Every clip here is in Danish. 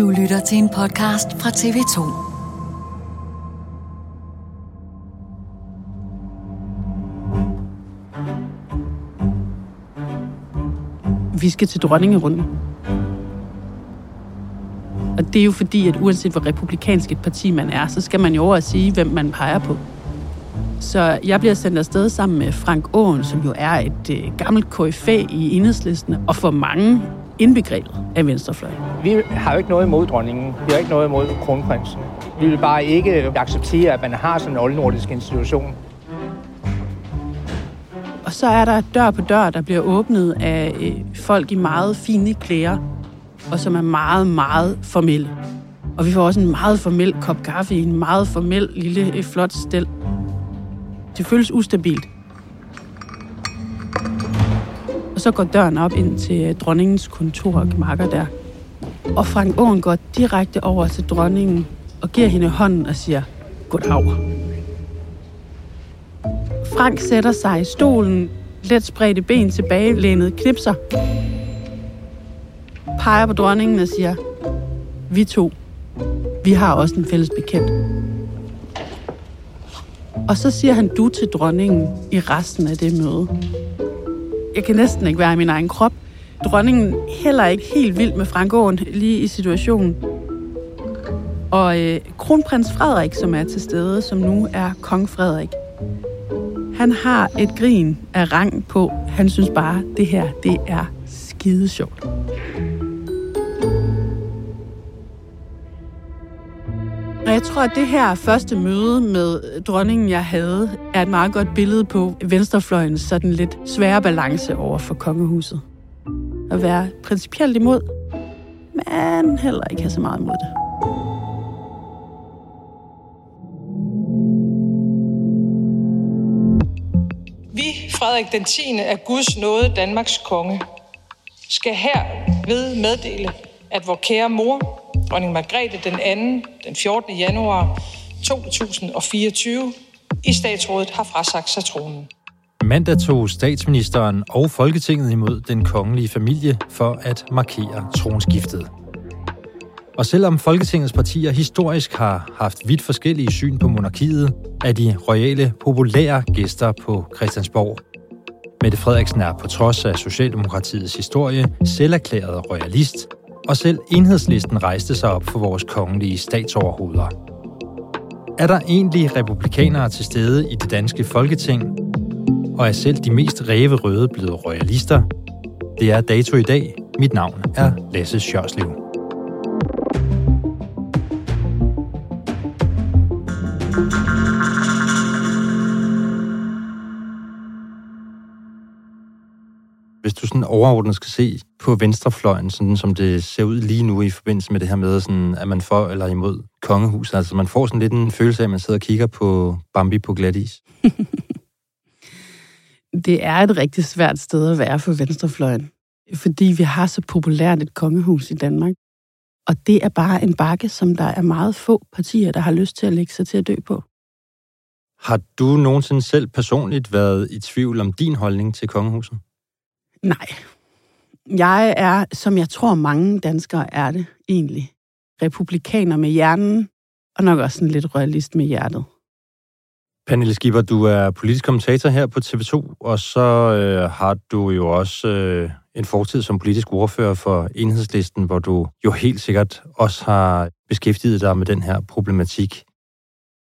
Du lytter til en podcast fra TV2. Vi skal til dronningerunden. Og det er jo fordi, at uanset hvor republikansk et parti man er, så skal man jo over at sige, hvem man peger på. Så jeg bliver sendt afsted sammen med Frank Aaen, som jo er et gammelt KFA i Enhedslisten, og for mange indbegrebet af venstrefløjen. Vi har jo ikke noget imod dronningen. Vi har ikke noget imod kronprinsen. Vi vil bare ikke acceptere, at man har sådan en oldnordisk institution. Og så er der dør på dør, der bliver åbnet af folk i meget fine klæder, og som er meget, meget formelle. Og vi får også en meget formel kop kaffe i en meget formel lille, flot stel. Det føles ustabilt. Og så går døren op ind til dronningens kontor og gemakker der. Og Frank Aaen går direkte over til dronningen og giver hende hånden og siger, goddag. Frank sætter sig i stolen, let spredte ben tilbage, lænet knipser, peger på dronningen og siger, vi to, vi har også en fælles bekendt. Og så siger han du til dronningen i resten af det møde. Jeg kan næsten ikke være i min egen krop. Dronningen heller ikke helt vild med Frank Aaen lige i situationen. Og kronprins Frederik, som er til stede, som nu er Kong Frederik, han har et grin af rang på. Han synes bare, det her, det er skide sjovt. Og jeg tror, at det her første møde med dronningen, jeg havde, er et meget godt billede på venstrefløjens sådan lidt svære balance over for kongehuset. At være principielt imod, men heller ikke have så meget imod det. Vi, Frederik den 10. af Guds nåde Danmarks konge, skal herved meddele, at vor kære mor, Dronning Margrethe den 2. den 14. januar 2024 i statsrådet har frasagt sig tronen. Mandag tog statsministeren og Folketinget imod den kongelige familie for at markere tronskiftet. Og selvom Folketingets partier historisk har haft vidt forskellige syn på monarkiet, er de royale populære gæster på Christiansborg. Mette Frederiksen er på trods af Socialdemokratiets historie selv erklæret royalist, og selv Enhedslisten rejste sig op for vores kongelige statsoverhoveder. Er der egentlig republikanere til stede i det danske Folketing, og er selv de mest ræverøde blevet royalister? Det er dato i dag. Mit navn er Lasse Sjørslev. Hvis du sådan overordnet skal se på venstrefløjen, sådan som det ser ud lige nu i forbindelse med det her med, sådan, at man for eller imod kongehuset, altså man får sådan lidt en følelse af, at man sidder og kigger på Bambi på glat is. Det er et rigtig svært sted at være for venstrefløjen, fordi vi har så populært et kongehus i Danmark. Og det er bare en bakke, som der er meget få partier, der har lyst til at lægge sig til at dø på. Har du nogensinde selv personligt været i tvivl om din holdning til kongehuset? Nej. Jeg er, som jeg tror mange danskere er det egentlig, republikaner med hjernen, og nok også en lidt royalist med hjertet. Pernille Skipper, du er politisk kommentator her på TV2, og så har du jo også en fortid som politisk ordfører for Enhedslisten, hvor du jo helt sikkert også har beskæftiget dig med den her problematik.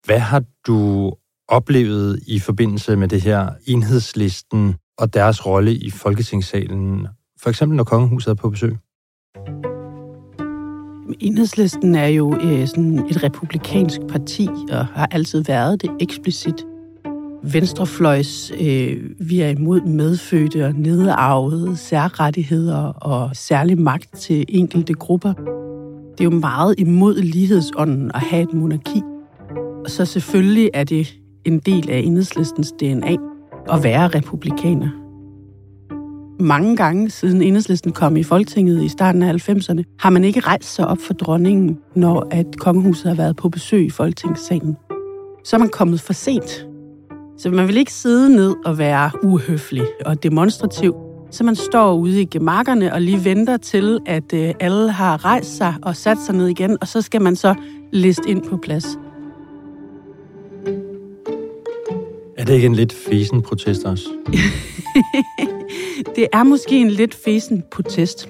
Hvad har du oplevet i forbindelse med det her Enhedslisten og deres rolle i Folketingssalen, for eksempel når kongehuset er på besøg? Enhedslisten er jo sådan et republikansk parti, og har altid været det eksplicit. Venstrefløjs, vi er imod medfødte og nedarvede særrettigheder og særlig magt til enkelte grupper. Det er jo meget imod lighedsånden at have et monarki. Og så selvfølgelig er det en del af Enhedslistens DNA at være republikaner. Mange gange siden Enhedslisten kom i Folketinget i starten af 90'erne, har man ikke rejst sig op for dronningen, når at kongehuset har været på besøg i Folketingssalen. Så er man kommet for sent. Så man vil ikke sidde ned og være uhøflig og demonstrativ. Så man står ude i gemakkerne og lige venter til, at alle har rejst sig og sat sig ned igen, og så skal man så liste ind på plads. Er det ikke en lidt fesen protest også? Det er måske en lidt fesen protest.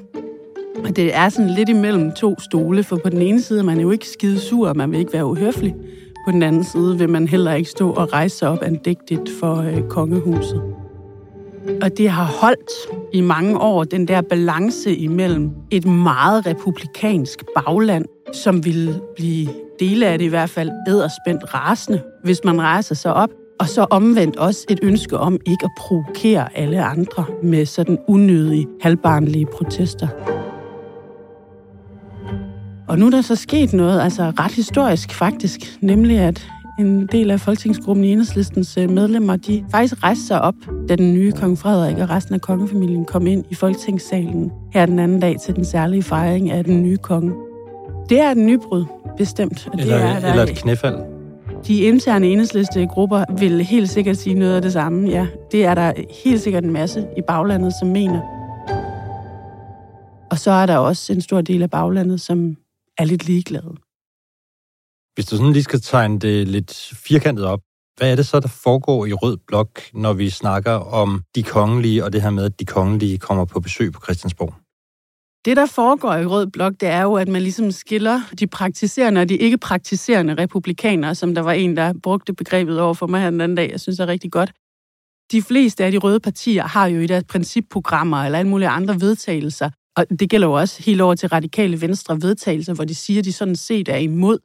Og det er sådan lidt imellem to stole, for på den ene side er man jo ikke skide sur, og man vil ikke være uhøflig. På den anden side vil man heller ikke stå og rejse sig op andægtigt for kongehuset. Og det har holdt i mange år den der balance imellem et meget republikansk bagland, som ville blive dele af det i hvert fald edderspændt rasende, hvis man rejser sig op. Og så omvendt også et ønske om ikke at provokere alle andre med sådan unødige, halvbarnlige protester. Og nu er der så sket noget, altså ret historisk faktisk, nemlig at en del af folketingsgruppen i Enhedslistens medlemmer, de faktisk rejste sig op, da den nye kong Frederik og resten af kongefamilien kom ind i folketingssalen her den anden dag til den særlige fejring af den nye konge. Det er et nybrud, bestemt. Og eller et knæfald. De interne Enhedsliste-grupper vil helt sikkert sige noget af det samme, ja. Det er der helt sikkert en masse i baglandet, som mener. Og så er der også en stor del af baglandet, som er lidt ligeglade. Hvis du sådan lige skal tegne det lidt firkantet op, hvad er det så, der foregår i Rød Blok, når vi snakker om de kongelige, og det her med, at de kongelige kommer på besøg på Christiansborg? Det, der foregår i Rød Blok, det er jo, at man ligesom skiller de praktiserende og de ikke praktiserende republikanere, som der var en, der brugte begrebet over for mig her den anden dag, jeg synes er rigtig godt. De fleste af de røde partier har jo i deres principprogrammer eller alle mulige andre vedtagelser, og det gælder jo også helt over til Radikale Venstre vedtagelser, hvor de siger, at de sådan set er imod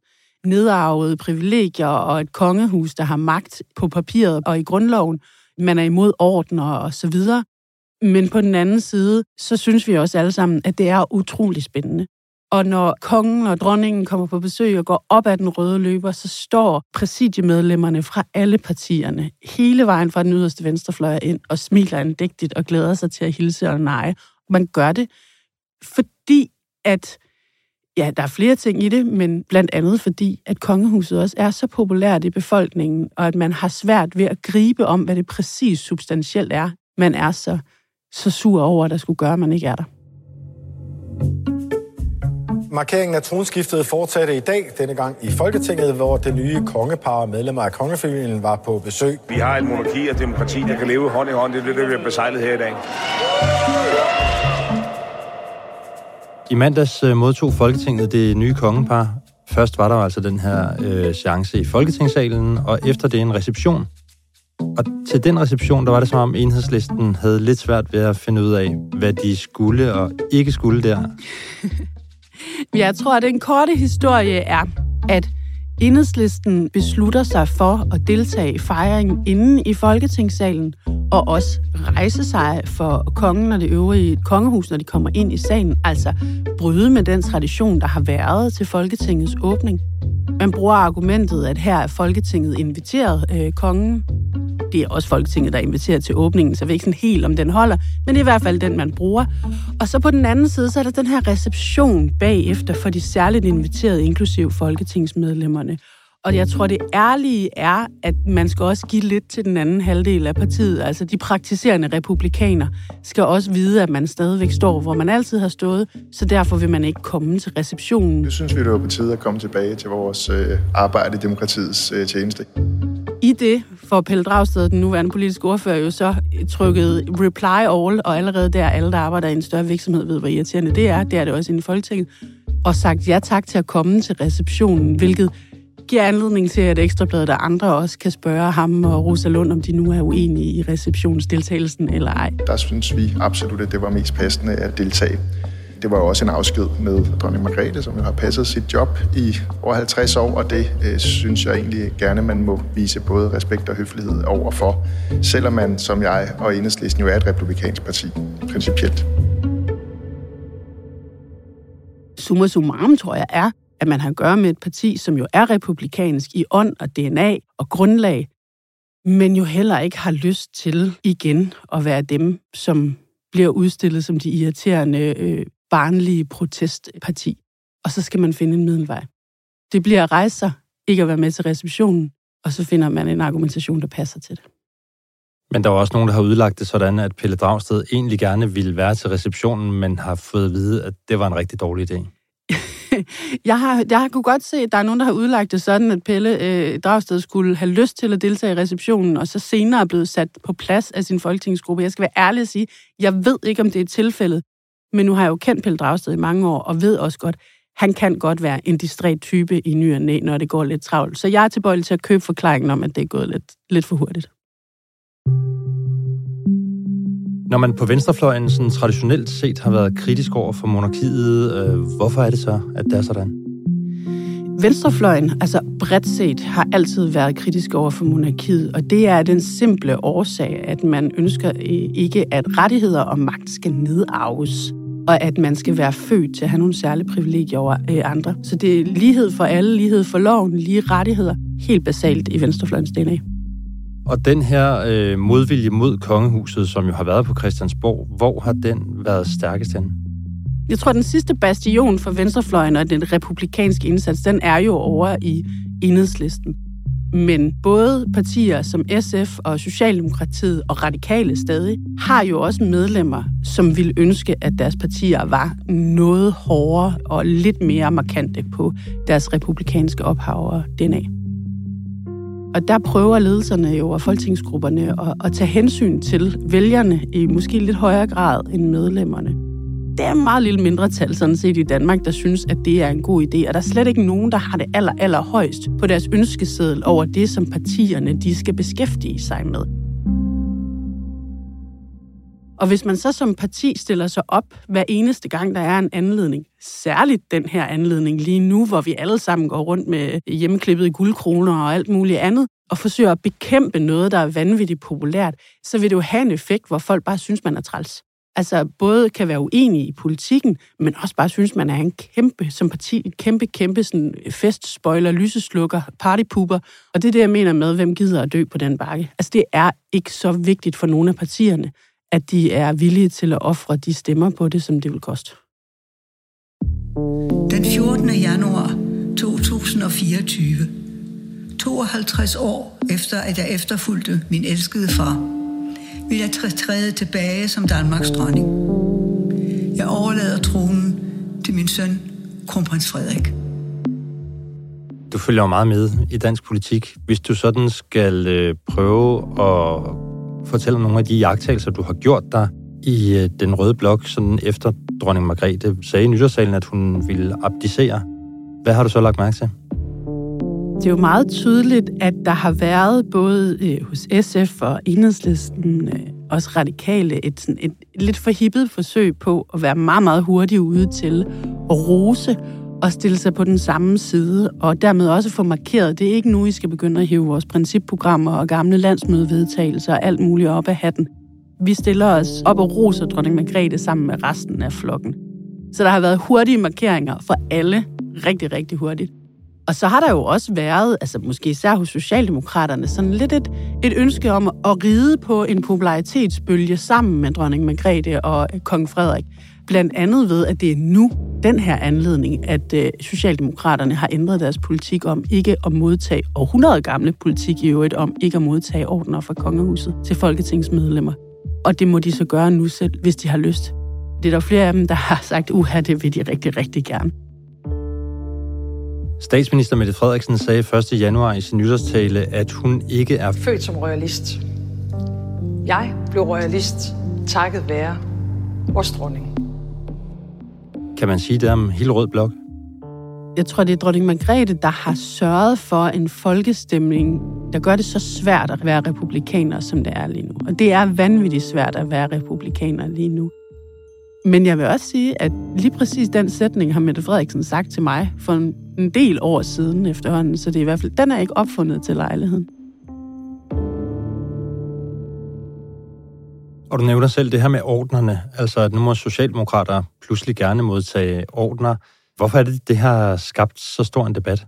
nedarvede privilegier og et kongehus, der har magt på papiret og i grundloven. Man er imod ordner og så videre. Men på den anden side, så synes vi også alle sammen, at det er utrolig spændende. Og når kongen og dronningen kommer på besøg og går op ad den røde løber, så står præsidiemedlemmerne fra alle partierne hele vejen fra den yderste venstrefløj ind og smiler andægtigt og glæder sig til at hilse og neje. Man gør det, fordi at, ja, der er flere ting i det, men blandt andet fordi, at kongehuset også er så populært i befolkningen, og at man har svært ved at gribe om, hvad det præcis substantielt er, man er så sur over, at der skulle gøre, at man ikke er der. Markeringen af tronskiftet fortsatte i dag, denne gang i Folketinget, hvor det nye kongepar og medlemmer af kongefamilien var på besøg. Vi har et monarki og demokrati, der kan leve hånd i hånd. Det er det, der bliver besejlet her i dag. I mandags modtog Folketinget det nye kongepar. Først var der altså den her seance i Folketingssalen, og efter det en reception. Og til den reception, der var det som om Enhedslisten havde lidt svært ved at finde ud af, hvad de skulle og ikke skulle der. Jeg tror, at den korte historie er, at Enhedslisten beslutter sig for at deltage i fejringen inde i Folketingssalen, og også rejse sig for kongen og det øvrige kongehus, når de kommer ind i salen, altså bryde med den tradition, der har været til Folketingets åbning. Man bruger argumentet, at her er Folketinget inviteret kongen. Det er også Folketinget, der er inviteret til åbningen, så vi ikke sådan helt, om den holder. Men det er i hvert fald den, man bruger. Og så på den anden side, så er der den her reception bagefter for de særligt inviterede, inklusive folketingsmedlemmerne. Og jeg tror, det ærlige er, at man skal også give lidt til den anden halvdel af partiet. Altså de praktiserende republikaner skal også vide, at man stadigvæk står, hvor man altid har stået, så derfor vil man ikke komme til receptionen. Jeg synes, vi er på tide at komme tilbage til vores arbejde i demokratiets tjeneste. I det får Pelle Dragsted, den nuværende politiske ordfører, jo så trykket reply all, og allerede der alle, der arbejder i en større virksomhed, ved, hvor irriterende det er. Det er det også inde i Folketinget. Og sagt ja tak til at komme til receptionen, hvilket giver anledning til, at Ekstrabladet og andre også kan spørge ham og Rosa Lund, om de nu er uenige i receptionsdeltagelsen eller ej. Der synes vi absolut, at det var mest passende at deltage. Det var jo også en afsked med dronning Margrethe, som jo har passet sit job i over 50 år, og det synes jeg egentlig gerne, man må vise både respekt og høflighed overfor, selvom man, som jeg og Enhedslisten, jo er et republikansk parti, principielt. Summa summarum, tror jeg, er, at man har at gøre med et parti, som jo er republikansk i ånd og DNA og grundlag, men jo heller ikke har lyst til igen at være dem, som bliver udstillet som de irriterende, barnlige protestparti. Og så skal man finde en middelvej. Det bliver at rejse sig, ikke at være med til receptionen, og så finder man en argumentation, der passer til det. Men der var også nogen, der har udlagt det sådan, at Pelle Dragsted egentlig gerne ville være til receptionen, men har fået at vide, at det var en rigtig dårlig idé. Jeg kunne godt se, at der er nogen, der har udlagt det sådan, at Pelle Dragsted skulle have lyst til at deltage i receptionen, og så senere er blevet sat på plads af sin folketingsgruppe. Jeg skal være ærlig og sige, jeg ved ikke, om det er tilfældet, men nu har jeg jo kendt Pelle Dragsted i mange år, og ved også godt, han kan godt være en distræt type i ny og næ, når det går lidt travlt. Så jeg er tilbøjelig til at købe forklaringen om, at det er gået lidt for hurtigt. Når man på venstrefløjen sådan traditionelt set har været kritisk over for monarkiet, hvorfor er det så, at det er sådan? Venstrefløjen, altså bredt set, har altid været kritisk over for monarkiet, og det er den simple årsag, at man ønsker ikke, at rettigheder og magt skal nedarves, og at man skal være født til at have nogle særlige privilegier over andre. Så det er lighed for alle, lighed for loven, lige rettigheder, helt basalt i venstrefløjens DNA. Og den her modvilje mod kongehuset, som jo har været på Christiansborg, hvor har den været stærkest hen? Jeg tror, den sidste bastion for venstrefløjen og den republikanske indsats, den er jo over i Enhedslisten. Men både partier som SF og Socialdemokratiet og Radikale stadig har jo også medlemmer, som ville ønske, at deres partier var noget hårdere og lidt mere markante på deres republikanske ophav og DNA. Og der prøver ledelserne jo og folketingsgrupperne at tage hensyn til vælgerne i måske lidt højere grad end medlemmerne. Der er en meget lille mindretal sådan set i Danmark, der synes, at det er en god idé, og der er slet ikke nogen, der har det aller højst på deres ønskeseddel over det, som partierne de skal beskæftige sig med. Og hvis man så som parti stiller sig op hver eneste gang, der er en anledning, særligt den her anledning lige nu, hvor vi alle sammen går rundt med hjemmeklippede guldkroner og alt muligt andet, og forsøger at bekæmpe noget, der er vanvittigt populært, så vil det jo have en effekt, hvor folk bare synes, man er træls. Altså både kan være uenige i politikken, men også bare synes, man er en kæmpe, som parti, en kæmpe sådan festspoiler, lyseslukker, partypooper. Og det er det, jeg mener med, hvem gider at dø på den bakke. Altså det er ikke så vigtigt for nogle af partierne, at de er villige til at ofre de stemmer på det, som det vil koste. Den 14. januar 2024, 52 år efter, at jeg efterfulgte min elskede far, vil jeg træde tilbage som Danmarks dronning. Jeg overlader tronen til min søn, kronprins Frederik. Du følger meget med i dansk politik. Hvis du sådan skal prøve at fortæl om nogle af de iagttagelser, du har gjort der i den røde blok, sådan efter dronning Margrethe sagde i nytårssalen, at hun ville abdicere. Hvad har du så lagt mærke til? Det er jo meget tydeligt, at der har været både hos SF og Enhedslisten, også Radikale, et lidt forhippet forsøg på at være meget hurtig ude til at rose og stille sig på den samme side, og dermed også få markeret, det er ikke nu, I skal begynde at hive vores principprogrammer og gamle landsmødevedtagelser og alt muligt op af hatten. Vi stiller os op og roser dronning Margrethe sammen med resten af flokken. Så der har været hurtige markeringer for alle, rigtig hurtigt. Og så har der jo også været, altså måske især hos Socialdemokraterne, sådan lidt et ønske om at ride på en popularitetsbølge sammen med dronning Margrethe og kong Frederik. Blandt andet ved, at det er nu, den her anledning, at Socialdemokraterne har ændret deres politik om ikke at modtage, og 100 gamle politik i øvrigt, om ikke at modtage ordner fra kongehuset til folketingsmedlemmer. Og det må de så gøre nu selv, hvis de har lyst. Det er der flere af dem, der har sagt, uha, det vil de rigtig gerne. Statsminister Mette Frederiksen sagde 1. januar i sin nytårstale, at hun ikke er født som royalist. Jeg blev royalist takket være vores dronning. Kan man sige det om hele rød blok? Jeg tror, det er dronning Margrethe, der har sørget for en folkestemning, der gør det så svært at være republikaner, som det er lige nu. Og det er vanvittigt svært at være republikaner lige nu. Men jeg vil også sige, at lige præcis den sætning har Mette Frederiksen sagt til mig for en del år siden efterhånden, så det er i hvert fald, den er ikke opfundet til lejligheden. Og du nævner selv det her med ordnerne, altså at nu må socialdemokrater pludselig gerne modtage ordner. Hvorfor er det, det har skabt så stor en debat?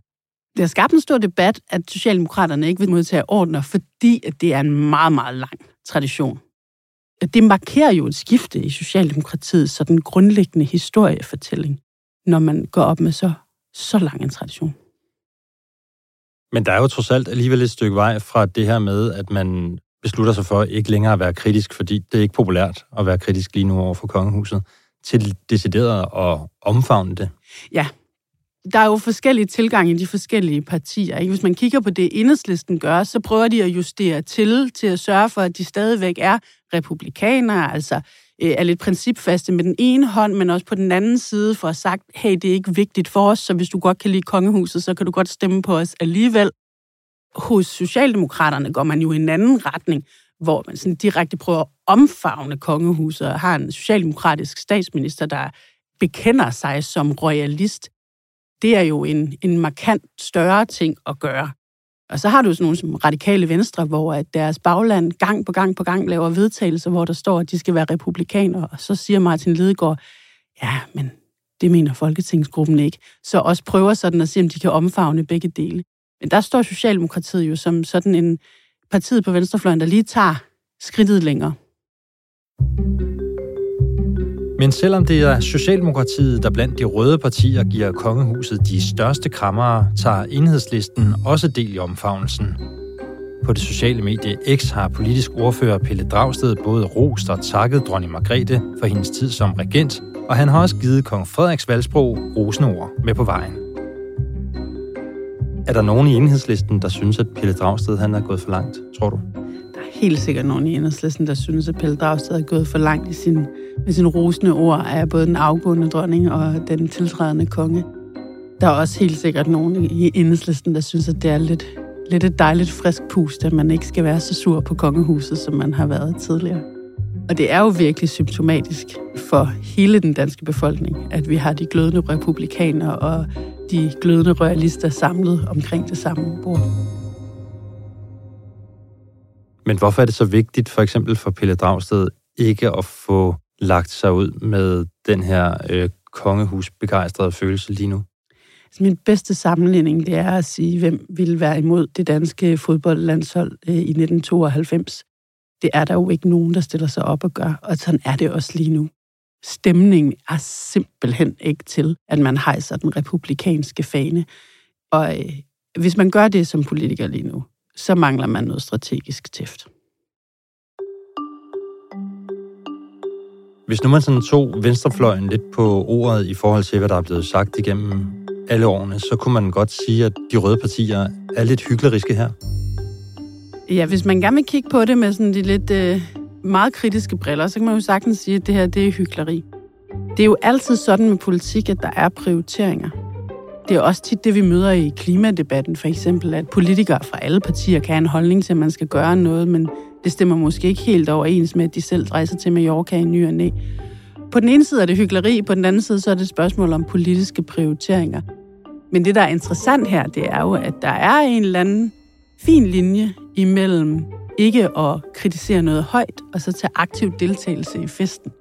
Det har skabt en stor debat, at socialdemokraterne ikke vil modtage ordner, fordi at det er en meget lang tradition. Det markerer jo et skifte i Socialdemokratiets sådan grundlæggende historiefortælling, når man går op med så lang en tradition. Men der er jo trods alt alligevel et stykke vej fra det her med, at man beslutter sig for ikke længere at være kritisk, fordi det er ikke populært at være kritisk lige nu over for kongehuset, til decideret at omfavne det? Ja, der er jo forskellige tilgange i de forskellige partier, ikke? Hvis man kigger på det, Enhedslisten gør, så prøver de at justere til at sørge for, at de stadigvæk er republikanere, altså er lidt principfaste med den ene hånd, men også på den anden side for at sagt, hey, det er ikke vigtigt for os, så hvis du godt kan lide kongehuset, så kan du godt stemme på os alligevel. Hos Socialdemokraterne går man jo i en anden retning, hvor man sådan direkte prøver at omfavne kongehuset og har en socialdemokratisk statsminister, der bekender sig som royalist. Det er jo en markant større ting at gøre. Og så har du sådan nogle som Radikale Venstre, hvor at deres bagland gang på gang laver vedtagelser, hvor der står, at de skal være republikanere, og så siger Martin Lidegaard, ja, men det mener Folketingsgruppen ikke. Så også prøver sådan at se, om de kan omfavne begge dele. Men der står Socialdemokratiet jo som sådan en partiet på venstrefløjen, der lige tager skridtet længere. Men selvom det er Socialdemokratiet, der blandt de røde partier giver kongehuset de største krammere, tager Enhedslisten også del i omfavnelsen. På det sociale medie X har politisk ordfører Pelle Dragsted både rost og takket dronning Margrethe for hendes tid som regent, og han har også givet kong Frederiks valgsprog rosende ord med på vejen. Er der nogen i Enhedslisten, der synes, at Pelle Dragsted han er gået for langt, tror du? Helt sikkert nogen i Enhedslisten, der synes, at Pelle Dragsted er gået for langt i med sine rosende ord af både den afgående dronning og den tiltrædende konge. Der er også helt sikkert nogen i Enhedslisten, der synes, at det er lidt et dejligt frisk pust, at man ikke skal være så sur på kongehuset, som man har været tidligere. Og det er jo virkelig symptomatisk for hele den danske befolkning, at vi har de glødende republikanere og de glødende royalister samlet omkring det samme bord. Men hvorfor er det så vigtigt, for eksempel for Pelle Dragsted, ikke at få lagt sig ud med den her kongehusbegejstrede følelse lige nu? Altså, min bedste sammenligning, det er at sige, hvem ville være imod det danske fodboldlandshold i 1992. Det er der jo ikke nogen, der stiller sig op og gør, og sådan er det også lige nu. Stemningen er simpelthen ikke til, at man hejser den republikanske fane. Og hvis man gør det som politiker lige nu, så mangler man noget strategisk tæft. Hvis nu man sådan tog venstrefløjen lidt på ordet i forhold til, hvad der er blevet sagt igennem alle årene, så kunne man godt sige, at de røde partier er lidt hykleriske her. Ja, hvis man gerne vil kigge på det med sådan de lidt meget kritiske briller, så kan man jo sagtens sige, at det her, det er hykleri. Det er jo altid sådan med politik, at der er prioriteringer. Det er også tit det, vi møder i klimadebatten, for eksempel, at politikere fra alle partier kan have en holdning til, at man skal gøre noget, men det stemmer måske ikke helt overens med, at de selv rejser til Mallorca i ny og næ. På den ene side er det hykleri, på den anden side så er det et spørgsmål om politiske prioriteringer. Men det, der er interessant her, det er jo, at der er en eller anden fin linje imellem ikke at kritisere noget højt, og så tage aktiv deltagelse i festen.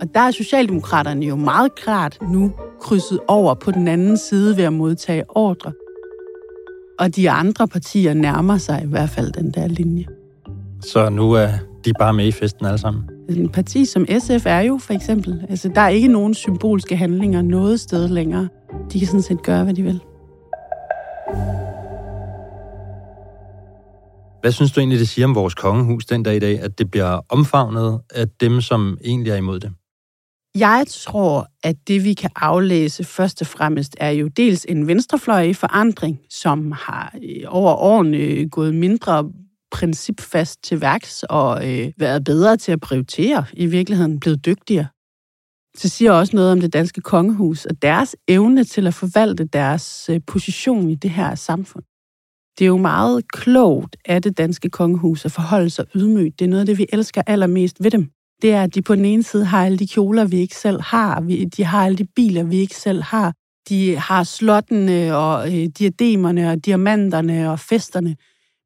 Og der er Socialdemokraterne jo meget klart nu krydset over på den anden side ved at modtage ordre. Og de andre partier nærmer sig i hvert fald den der linje. Så nu er de bare med i festen alle sammen? En parti som SF er jo for eksempel. Altså, der er ikke nogen symbolske handlinger noget sted længere. De kan sådan set gøre, hvad de vil. Hvad synes du egentlig, det siger om vores kongehus den dag i dag, at det bliver omfavnet af dem, som egentlig er imod det? Jeg tror, at det vi kan aflæse først og fremmest er jo dels en venstrefløj i forandring, som har over årene gået mindre principfast til værks og været bedre til at prioritere, i virkeligheden blevet dygtigere. Så siger også noget om det danske kongehus og deres evne til at forvalte deres position i det her samfund. Det er jo meget klogt af det danske kongehus at forholde sig ydmygt. Det er noget af det, vi elsker allermest ved dem. Det er, at de på den ene side har alle de kjoler, vi ikke selv har. De har alle de biler, vi ikke selv har. De har slottene og diademerne og diamanterne og festerne.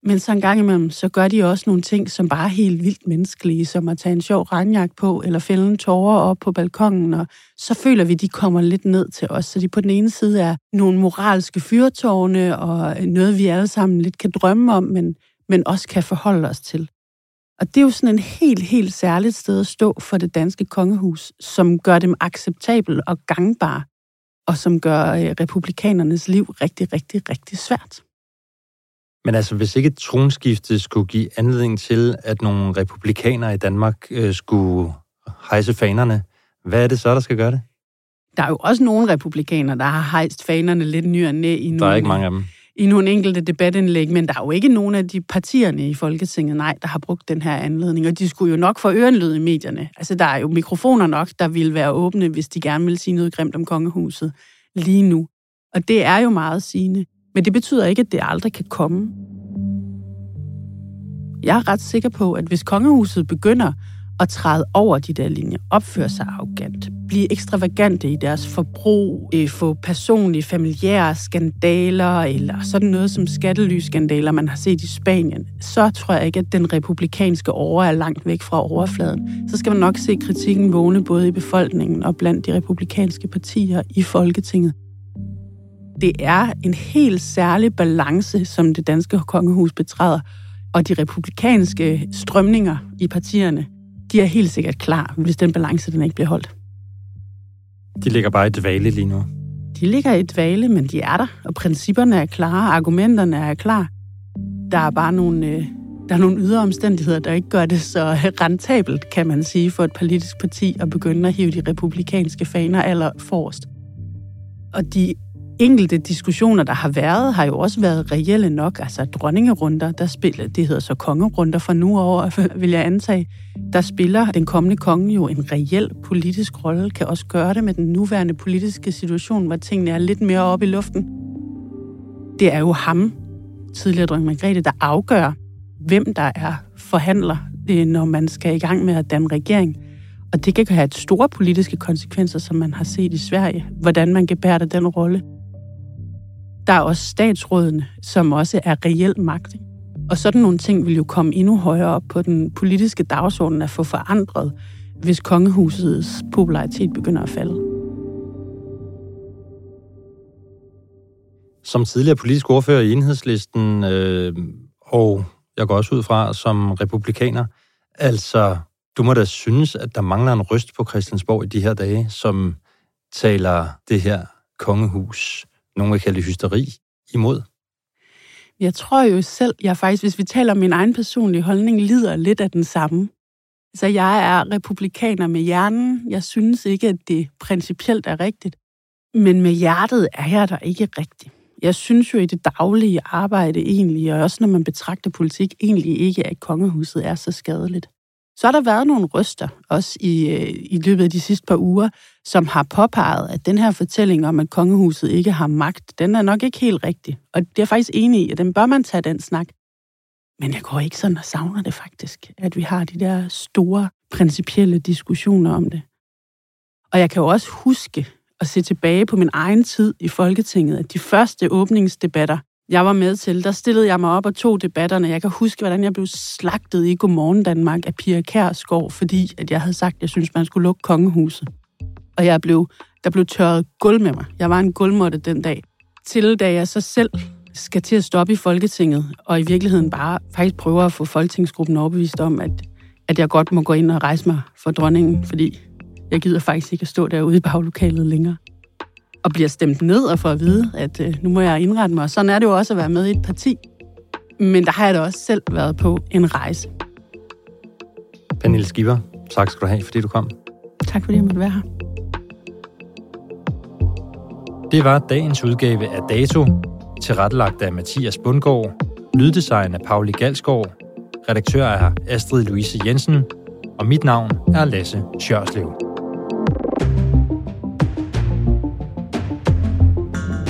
Men så en gang imellem, så gør de også nogle ting, som bare er helt vildt menneskelige, som at tage en sjov regnjakke på eller fælde en tårer op på balkongen. Og så føler vi, de kommer lidt ned til os. Så de på den ene side er nogle moralske fyrtårne og noget, vi alle sammen lidt kan drømme om, men også kan forholde os til. Og det er jo sådan en helt særligt sted at stå for det danske kongehus, som gør dem acceptabel og gangbar, og som gør republikanernes liv rigtig svært. Men altså, hvis ikke tronskiftet skulle give anledning til, at nogle republikanere i Danmark skulle hejse fanerne, hvad er det så, der skal gøre det? Der er jo også nogle republikanere, der har hejst fanerne lidt ny og næ i nogle enkelte debatindlæg, men der er jo ikke nogen af de partierne i Folketinget, nej, der har brugt den her anledning, og de skulle jo nok få ørenlyd i medierne. Altså, der er jo mikrofoner nok, der ville være åbne, hvis de gerne ville sige noget grimt om kongehuset lige nu. Og det er jo meget sigende. Men det betyder ikke, at det aldrig kan komme. Jeg er ret sikker på, at hvis kongehuset begynder at træde over de der linjer, opføre sig arrogant, blive ekstravagante i deres forbrug, få personlige, familiære skandaler, eller sådan noget som skattelysskandaler, man har set i Spanien, så tror jeg ikke, at den republikanske åre er langt væk fra overfladen. Så skal man nok se kritikken vågne både i befolkningen og blandt de republikanske partier i Folketinget. Det er en helt særlig balance, som det danske kongehus betræder, og de republikanske strømninger i partierne, de er helt sikkert klar, hvis den balance den ikke bliver holdt. De ligger bare i dvale lige nu. De ligger i dvale, men de er der, og principperne er klare, argumenterne er klar. Der er bare nogle ydre omstændigheder, der ikke gør det så rentabelt, kan man sige, for et politisk parti at begynde at hive de republikanske faner allerforrest. Og de enkelte diskussioner, der har været, har jo også været reelle nok. Altså dronningerunder, der spiller, det hedder så kongerunder fra nu over, vil jeg antage, der spiller den kommende konge jo en reel politisk rolle, kan også gøre det med den nuværende politiske situation, hvor tingene er lidt mere oppe i luften. Det er jo ham, tidligere dronning Margrethe, der afgør, hvem der er forhandler, når man skal i gang med at danne regering. Og det kan have et store politiske konsekvenser, som man har set i Sverige, hvordan man gebærder den rolle. Der er også statsrådene, som også er reel magt. Og sådan nogle ting vil jo komme endnu højere op på den politiske dagsorden at få forandret, hvis kongehusets popularitet begynder at falde. Som tidligere politisk ordfører i Enhedslisten, og jeg går også ud fra som republikaner, altså du må da synes, at der mangler en røst på Christiansborg i de her dage, som taler det her kongehus, nogen vil kalde det hysteri, imod? Jeg tror jo selv, jeg faktisk, hvis vi taler om min egen personlige holdning, lider lidt af den samme. Så jeg er republikaner med hjernen. Jeg synes ikke, at det principielt er rigtigt. Men med hjertet er jeg der ikke rigtigt. Jeg synes jo i det daglige arbejde egentlig, og også når man betragter politik, egentlig ikke, at kongehuset er så skadeligt. Så har der været nogle røster, også i løbet af de sidste par uger, som har påpeget, at den her fortælling om, at kongehuset ikke har magt, den er nok ikke helt rigtig. Og det er jeg faktisk enig i, at den bør man tage den snak. Men jeg går ikke sådan og savner det faktisk, at vi har de der store, principielle diskussioner om det. Og jeg kan jo også huske at se tilbage på min egen tid i Folketinget, at de første åbningsdebatter, jeg var med til, der stillede jeg mig op og tog debatterne. Jeg kan huske, hvordan jeg blev slagtet i Godmorgen Danmark af Pia Kærsgaard, fordi at jeg havde sagt, at jeg synes man skulle lukke kongehuset. Og der blev tørret gulv med mig. Jeg var en gulvmåtte den dag. Til da jeg så selv skal til at stoppe i Folketinget, og i virkeligheden bare faktisk prøver at få folketingsgruppen overbevist om, at jeg godt må gå ind og rejse mig for dronningen, fordi jeg gider faktisk ikke at stå derude i baglokalet længere. Og bliver stemt ned og får at vide, at nu må jeg indrette mig. Sådan er det jo også at være med i et parti. Men der har jeg da også selv været på en rejse. Pernille Skipper, tak skal du have, fordi du kom. Tak fordi jeg måtte være her. Det var dagens udgave af Dato, tilrettelagt af Mathias Bundgaard, lyddesign af Pauli Galsgaard, redaktør er Astrid Louise Jensen, og mit navn er Lasse Sjørslev.